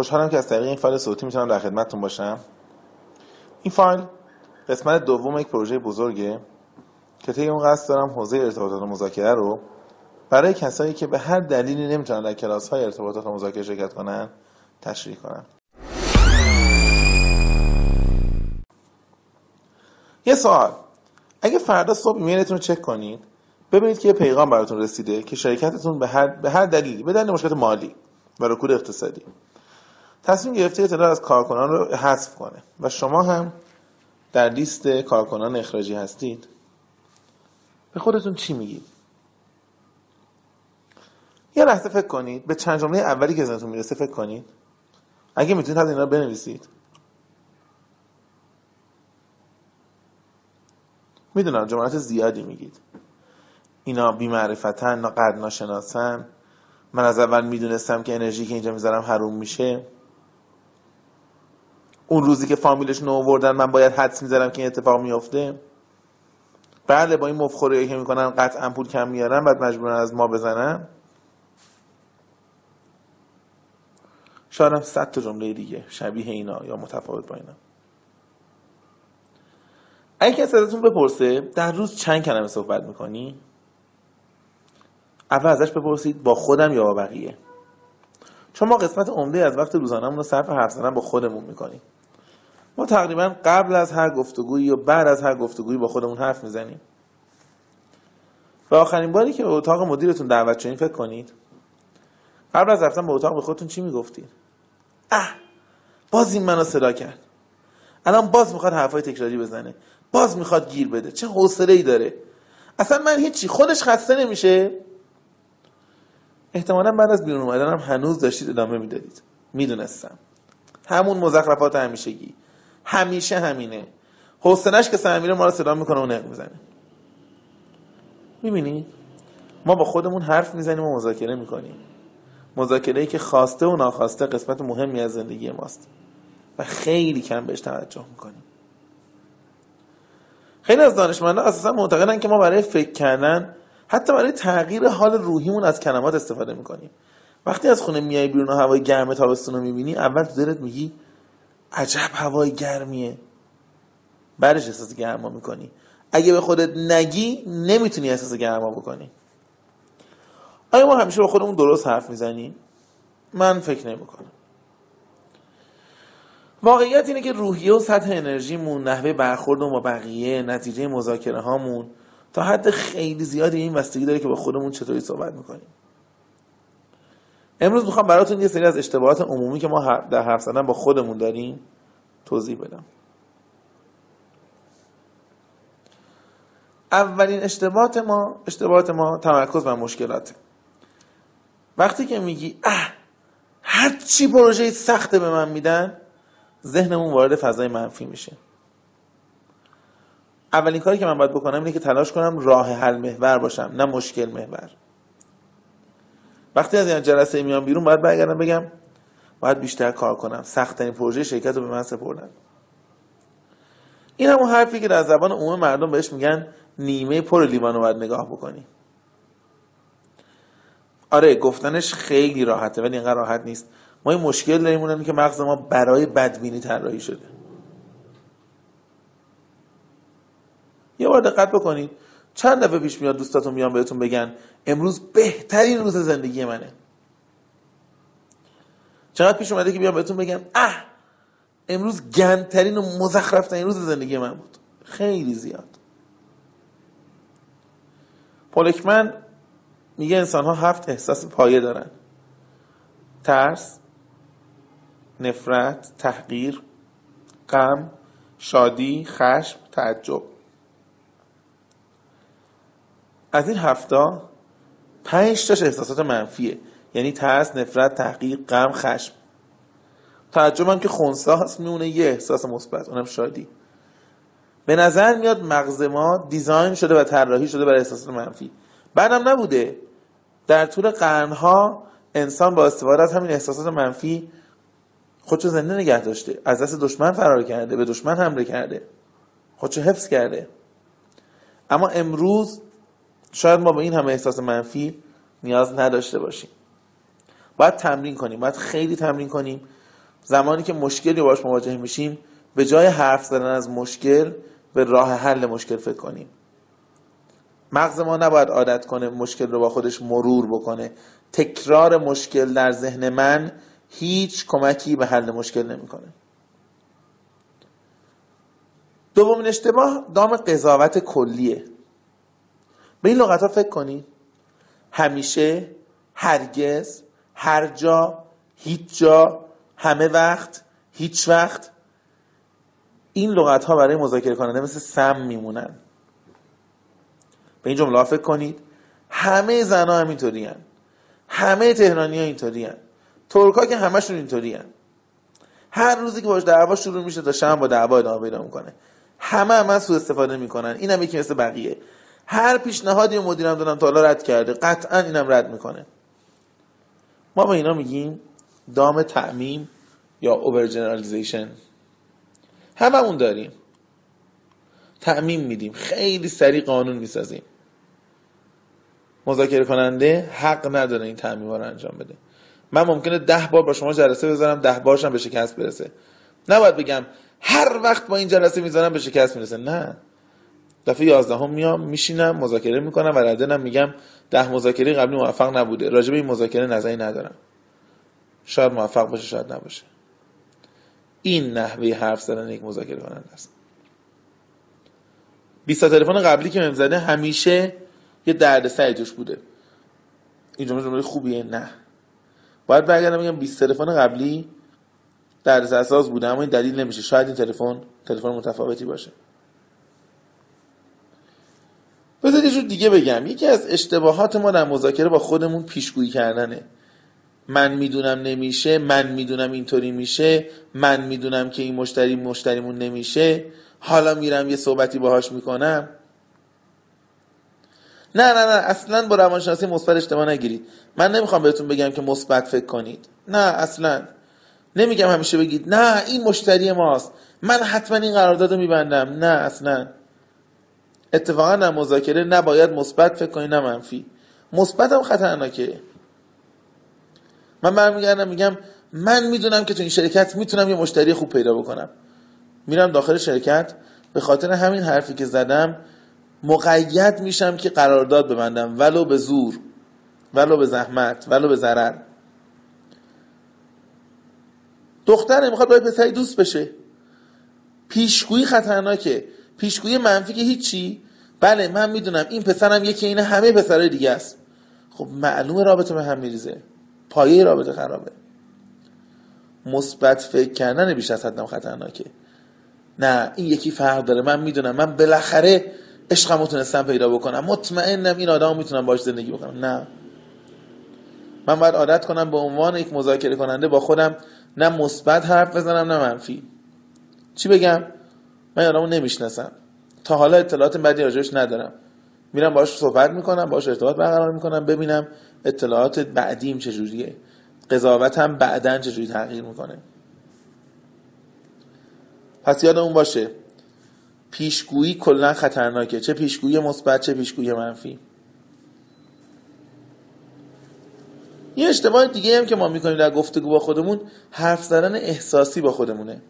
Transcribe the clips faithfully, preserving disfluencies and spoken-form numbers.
خوشحالم که از طریق این فایل صوتی میتونم در خدمتتون باشم. این فایل قسمت دوم یک پروژه بزرگه که طی اون قصد دارم حوزه ارتباطات و مذاکره رو برای کسایی که به هر دلیلی نمیتونن در کلاس‌های ارتباطات و مذاکره شرکت کنن تشریح کنم. یه سوال: اگه فردا صبح ایمیلتون رو چک کنید ببینید که یه پیغام براتون رسیده که شرکتتون به هر به هر دلیلی، به دلیل مشکلات مالی و رکود اقتصادی، تصمیم گرفته تعداد از کارکنان رو حذف کنه و شما هم در لیست کارکنان اخراجی هستید، به خودتون چی میگید؟ یه لحظه فکر کنید، به چند جمله اولی که ذهنتون میرسه فکر کنید. اگه میتونید حتی اینا رو بنویسید. میدونم جملات زیادی میگید: اینا بی‌معرفتن، ناقد ناشناسن، من از اول میدونستم که انرژی که اینجا میذارم حروم میشه، اون روزی که فامیلش نو آوردن من باید حدس میذارم که این اتفاق میفته، بله با این مفخوری که میکنن قطعا پول کم میارن بعد مجبورن از ما بزنن. شاید هم صد تا جمله دیگه شبیه اینا یا متفاوت با اینا. اگه کسی ازتون بپرسه در روز چند کلمه صحبت میکنی؟ اول ازش بپرسید با خودم یا با بقیه، چون ما قسمت عمده از وقت روزانمون رو صرف حرف زدن با خودمون میکنیم. ما تقریبا قبل از هر گفتگویی و بعد از هر گفتگویی با خودمون حرف میزنیم. و آخرین باری که به اتاق مدیرتون دعوت شدین فکر کنید. قبل از رفتن به اتاق به خودتون چی میگفتید؟ اه باز این منو صدا کرد، الان باز میخواد حرفای تکراری بزنه، باز میخواد گیر بده، چه حوصله‌ای داره، اصلا من هیچی، خودش خسته نمیشه. احتمالا بعد از بیرون اومدنم هنوز داشتید ادامه میدادید: میدونستم، همون مزخرفات همیشگی، همیشه همینه، حوصله‌اش که سر میره ما رو صدا میکنه و نق میزنه. میبینی ما با خودمون حرف میزنیم و مذاکره میکنیم، مذاکره‌ای که خواسته و ناخواسته قسمت مهمی از زندگی ماست و خیلی کم بهش توجه میکنیم. خیلی از دانشمندان اساسا معتقدن که ما برای فکر کردن، حتی برای تغییر حال روحیمون، از کلمات استفاده میکنیم. وقتی از خونه میای بیرون و هوای گرم تابستون رو میبینی، اول تو دلت میگی عجب هوای گرمیه، بعدش احساس گرما میکنی. اگه به خودت نگی نمیتونی احساس گرما بکنی. آیا ما همیشه با خودمون درست حرف میزنیم؟ من فکر نمیکنم. واقعیت اینه که روحیه و سطح انرژیمون، نحوه برخوردمون با بقیه، نتیجه مذاکره هامون تا حد خیلی زیادی این وستگی داره که با خودمون چطوری صحبت میکنیم. امروز میخوام براتون یه سری از اشتباهات عمومی که ما در حرف زدن با خودمون داریم توضیح بدم. اولین اشتباهات ما اشتباهات ما تمرکز بر مشکلاته. وقتی که میگی اه هر چی پروژه سخته به من میدن، ذهنمون وارد فضای منفی میشه. اولین کاری که من باید بکنم اینه که تلاش کنم راه حل محور باشم، نه مشکل محور. وقتی از این جلسه میام بیرون باید برگردم بگم باید بیشتر کار کنم، سخت‌ترین پروژه شرکت رو به من سپردن. این همون حرفی که در زبان عموم مردم بهش میگن نیمه پر لیوان رو باید نگاه بکنی. آره گفتنش خیلی راحته ولی اینقدر راحت نیست. ما این مشکل داریم، اونم که مغز ما برای بدبینی طراحی شده. یه بار دقت بکنید چند دفعه پیش میاد دوستاتون میان بهتون بگن امروز بهترین روز زندگی منه. چقدر پیش اومده که بیان بهتون بگن اه امروز گندترین و مزخرفترین روز زندگی من بود. خیلی زیاد. پولکمن میگه انسان ها هفت احساس پایه دارن: ترس، نفرت، تحقیر، غم، شادی، خشم، تعجب. از این هفتا پنج تاش احساسات منفیه، یعنی ترس، نفرت، تحقیر، غم، خشم. تعجبم که خنثی‌ست، میونه یه احساس مثبت، اونم شادی. به نظر میاد مغز ما دیزاین شده و طراحی شده برای احساسات منفی. بعدم نبوده در طول قرنها انسان با استفاده از همین احساسات منفی خودشو زنده نگه داشته، از دست دشمن فرار کرده، به دشمن حمله کرده، خودشو حفظ کرده. اما امروز شاید ما به این همه احساس منفی نیاز نداشته باشیم. باید تمرین کنیم، باید خیلی تمرین کنیم زمانی که مشکلی باش مواجه میشیم به جای حرف زدن از مشکل به راه حل مشکل فکر کنیم. مغز ما نباید عادت کنه مشکل رو با خودش مرور بکنه. تکرار مشکل در ذهن من هیچ کمکی به حل مشکل نمیکنه. دومین اشتباه دام قضاوت کلیه. به این لغت ها فکر کنید: همیشه، هرگز، هر جا، هیچ جا، همه وقت، هیچ وقت. این لغت ها برای مذاکره کننده مثل سم میمونن. به این جمله ها فکر کنید: همه زن ها همینطوری هن، همه تهرانی ها اینطوری هن، ترک ها که همشون اینطوری هن، هر روزی که باش دعوا شروع میشه تا شب با دعوا ادامه پیدا میکنه، همه همه سوء استفاده میکنن. اینم یکی مثل بقیه، هر پیشنهادی مدیرم دادم تا حالا رد کرده، قطعا اینم رد میکنه. ما به اینا میگیم دام تعمیم یا اوور جنرالیزیشن. هممون داریم، تعمیم میدیم، خیلی سریع قانون میسازیم. مذاکره کننده حق نداره این تعمیم‌ها رو انجام بده. من ممکنه ده بار با شما جلسه بذارم، ده بارش هم به شکست برسه. نباید بگم هر وقت با این جلسه میذارم به شکست میرسه. نه، دفعه یازدهم میام میشینم مذاکره میکنم و ردنم میگم ده مذاکره قبلی موفق نبوده، راجع به این مذاکره نظری ندارم، شاید موفق باشه شاید نباشه. این نحوه حرف زدن یک مذاکره کننده است. بیست تا تلفن قبلی که می‌زده همیشه یه دردسر توش بوده. این جمله جمله خوبیه؟ نه، باید برگردم بگم بیست تلفن قبلی دردسر ساز بوده، اما این دلیل نمیشه شاید این تلفن تلفن متفاوتی باشه. بذارید یه جور دیگه بگم، یکی از اشتباهات ما در مذاکره با خودمون پیشگویی کردنه. من میدونم نمیشه، من میدونم اینطوری میشه، من میدونم که این مشتری مشتریمون نمیشه، حالا میرم یه صحبتی باهاش میکنم. نه نه نه، اصلا با روانشناسی مثبت اشتباه نگیرید. من نمیخوام بهتون بگم که مثبت فکر کنید، نه اصلا نمیگم همیشه بگید نه این مشتری ماست، من حتما این قراردادو میبندم. نه اصلا، اتفاقا در مذاکره نباید مثبت فکر کنید نه منفی. مثبت هم خطرناکه. من برمیگردم میگم من میدونم که تو این شرکت میتونم یه مشتری خوب پیدا بکنم، میرم داخل شرکت، به خاطر همین حرفی که زدم مقید میشم که قرارداد ببندم، ولو به زور، ولو به زحمت، ولو به ضرر. دختره میخواد با پسری دوست بشه، پیشگویی خطرناکه، پیشگویی منفی که هیچی. بله من میدونم این پسرم یکی این همه پسرای دیگه است. خب معلومه رابطه به هم میریزه، پایه رابطه خرابه. مثبت فکر کردن بیش از حدم خطرناکه. نه این یکی فرق داره، من میدونم، من بالاخره عشقم تونستم پیدا بکنم، مطمئنم این آدم میتونم باش زندگی بکنم. نه، من باید عادت کنم به عنوان یک مذاکره کننده با خودم نه مثبت حرف بزنم نه منفی. چی بگم؟ من آدمو نمیشناسم، تا حالا اطلاعات بدی راجعش ندارم، میرم باهاش صحبت میکنم، باهاش ارتباط برقرار میکنم، ببینم اطلاعات بعدیم چجوریه، قضاوتم بعداً چجوری تغییر میکنه. پس یادمون باشه پیشگویی کلا خطرناکه، چه پیشگویی مثبت چه پیشگویی منفی. یه اشتباه دیگه هم که ما میکنیم در گفتگو با خودمون، حرف زدن احساسی با خودمونه.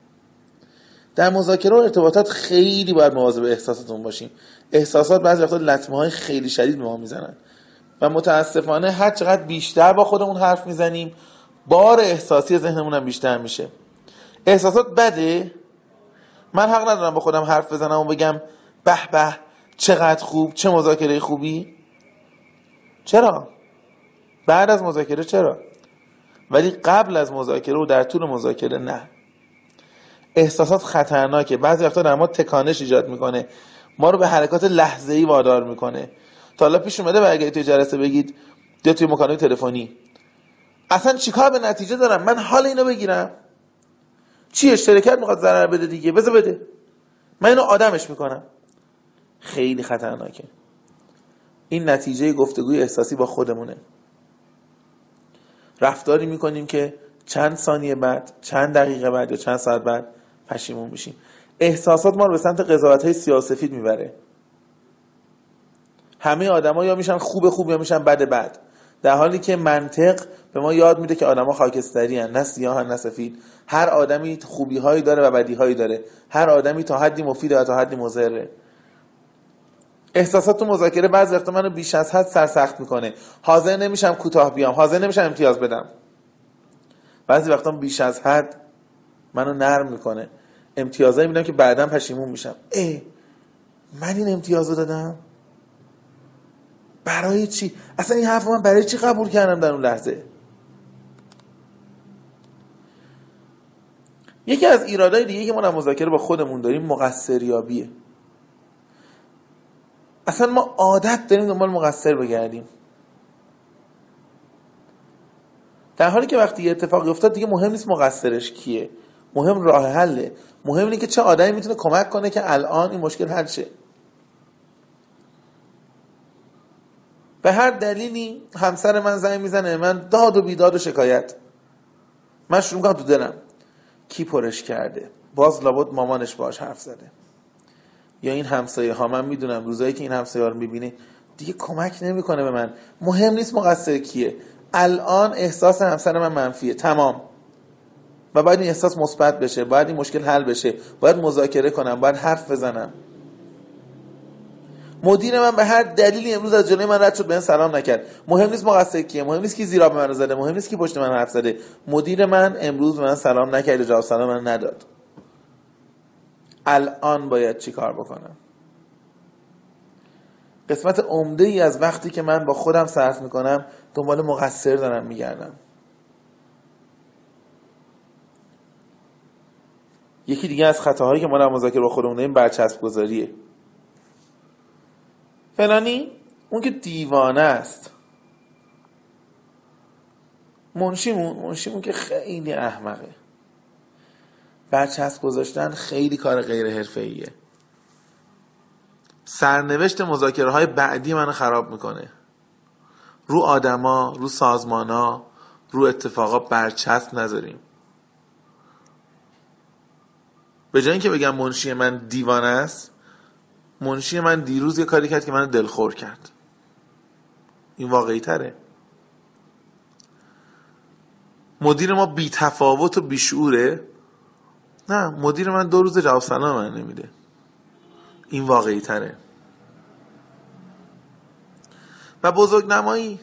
در مذاکره و ارتباطات خیلی باید مواظب احساساتمون باشیم. احساسات بعضی وقتا لطمه‌های خیلی شدید به ما میزنن و متاسفانه هر چقدر بیشتر با خودمون حرف میزنیم بار احساسی ذهنمون هم بیشتر میشه. احساسات بده، من حق ندارم با خودم حرف بزنم و بگم به به چقدر خوب، چه مذاکره خوبی. چرا؟ بعد از مذاکره چرا؟ ولی قبل از مذاکره و در طول مذاکره نه. احساسات خطرناکه، بعضی وقتا در ما تکانش ایجاد میکنه، ما رو به حرکات لحظه‌ای وادار میکنه. تا حالا پیش اومده برگردید توی جلسه بگید یا توی مکالمه تلفنی اصلا چیکار به نتیجه دارم، من حال اینو بگیرم، چیه شرکت میخواد ضرر بده دیگه، بذار بده، من اینو آدمش میکنم. خیلی خطرناکه. این نتیجه گفتگوی احساسی با خودمونه. رفتاری میکنیم که چند ثانیه بعد، چند دقیقه بعد یا چند ساعت بعد پشیمون میشیم. احساسات ما رو به سمت قضاوت‌های سیاه‌وسفید میبره. همه آدما یا میشن خوب خوب یا میشن بد بد، در حالی که منطق به ما یاد میده که آدما خاکستری هستند، نه سیاهن نه سفید. هر آدمی خوبی‌هایی داره و بدی‌هایی داره. هر آدمی تا حدی مفیده و تا حدی مضره. احساسات تو مذاکره بعضی وقتا منو بیش از حد سرسخت میکنه. حاضر نمیشم کوتاه بیام، حاضر نمیشم امتیاز بدم. بعضی وقتا بیش از حد منو نرم میکنه. امتیازایی میدم که بعداً پشیمون میشم. ای من این امتیازو دادم برای چی؟ اصلا این حرف من برای چی قبول کردم در اون لحظه؟ یکی از ایرادای دیگه که ما در مذاکره با خودمون داریم مقصریابیه. اصلا ما عادت داریم دنبال مقصر بگردیم، در حالی که وقتی یه اتفاقی افتاد دیگه مهم نیست مقصرش کیه، مهم راه حله، مهم اینه که چه آدمی میتونه کمک کنه که الان این مشکل حل شه. به هر دلیلی همسر من زنگ میزنه، من داد و بیداد و شکایت، من شروع میکنم تو دلم کی پرش کرده، باز لابد مامانش باهاش حرف زده، یا این همسایه ها. من میدونم روزایی که این همسایه ها رو میبینی دیگه کمک نمیکنه به من. مهم نیست مقصر کیه، الان احساس همسر من منفیه، تمام، و باید این احساس مثبت بشه، باید این مشکل حل بشه، باید مذاکره کنم، باید حرف بزنم. مدیر من به هر دلیلی امروز از جلوی من رد شد، به من سلام نکرد، مهم نیست مقصر کیه، مهم نیست کی زیرا به من زده، مهم نیست کی پشت من حرف زده. مدیر من امروز به من سلام نکرد، جواب سلام من نداد. الان باید چی کار بکنم؟ قسمت عمده ای از وقتی که من با خودم صرف میکنم دنبال مقصر دارم میگردم. یکی دیگه از خطاهایی که ما در مذاکره با خودمون داریم برچسب گذاریه. فلانی اون که دیوانه است، منشیمون منشیمون که خیلی احمقه. برچسب گذاشتن خیلی کار غیر حرفه‌ایه. سرنوشت مذاکره های بعدی منو خراب میکنه. رو آدما، رو سازمانا، رو اتفاقا برچسب نذاریم. به جای اینکه بگم منشی من دیوانه است، منشی من دیروز یه کاری کرد که منو دلخور کرد. این واقعی تره. مدیر ما بی تفاوت و بیشعوره؟ نه، مدیر من دو روز جواب سلام من نمیده. این واقعی تره. و بزرگنمایی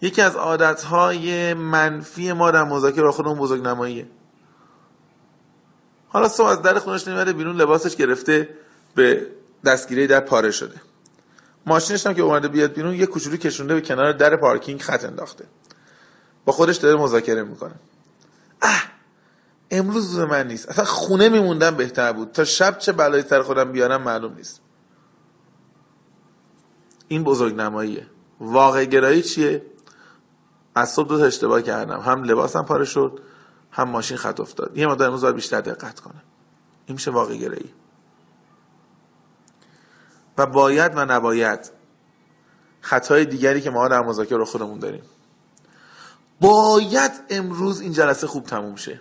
یکی از عادتهای منفی ما در مذاکره با خودمون بزرگنماییه. حالا صبح از در خونش نمیاد بیرون، لباسش گرفته به دستگیره در پاره شده، ماشینش هم که اومده بیاد بیرون یه کوچولو کشونده به کنار در پارکینگ، خط انداخته، با خودش داره مذاکره میکنه. اه امروز روز من نیست، اصلا خونه میموندم بهتر بود، تا شب چه بلایی سر خودم بیارم معلوم نیست. این بزرگنماییه. واقع گرایی چیه؟ از صبح دو تا اشتباه کردم، هم لباسم پاره شد هم ماشین خط افتاد، یه مقدار امروز باید بیشتر دقت کنه. این میشه واقع گرایی. و باید و نباید خطای دیگری که ما در مذاکره خودمون داریم. باید امروز این جلسه خوب تموم شه،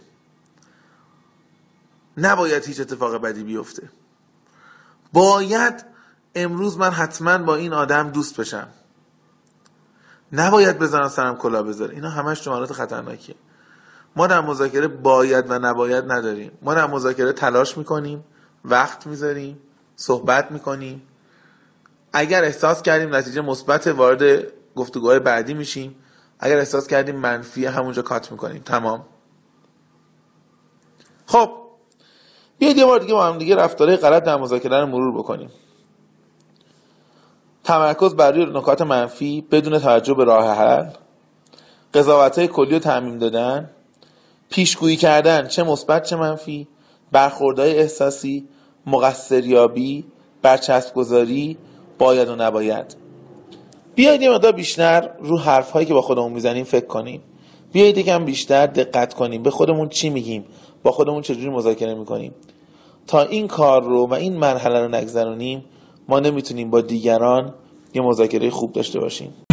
نباید هیچ اتفاق بدی بیفته، باید امروز من حتما با این آدم دوست بشم، نباید بزنم سرم کلا بذاره. اینا همش جملات خطرناکیه. ما در مذاکره باید و نباید نداریم. ما در مذاکره تلاش میکنیم، وقت میذاریم، صحبت میکنیم. اگر احساس کردیم نتیجه مثبت، وارد گفتگوهای بعدی میشیم. اگر احساس کردیم منفی، همونجا کات میکنیم، تمام. خب بیاید یه بار دیگه با هم دیگه رفتارهای غلط در مذاکره رو مرور بکنیم. تمرکز بر روی نکات منفی بدون توجه به راه حل، قضاوت‌های کلی و تعمیم دادن، پیشگویی کردن چه مثبت چه منفی، برخوردهای احساسی، مقصریابی، برچسب‌گذاری، باید و نباید. بیایید یه مقدار بیشتر رو حرف‌هایی که با خودمون میزنیم فکر کنیم. بیایید یکم بیشتر دقت کنیم به خودمون چی میگیم، با خودمون چجوری مذاکره میکنیم. تا این کار رو و این مرحله رو نگذرونیم، ما نمیتونیم با دیگران یه مذاکره خوب داشته باشیم.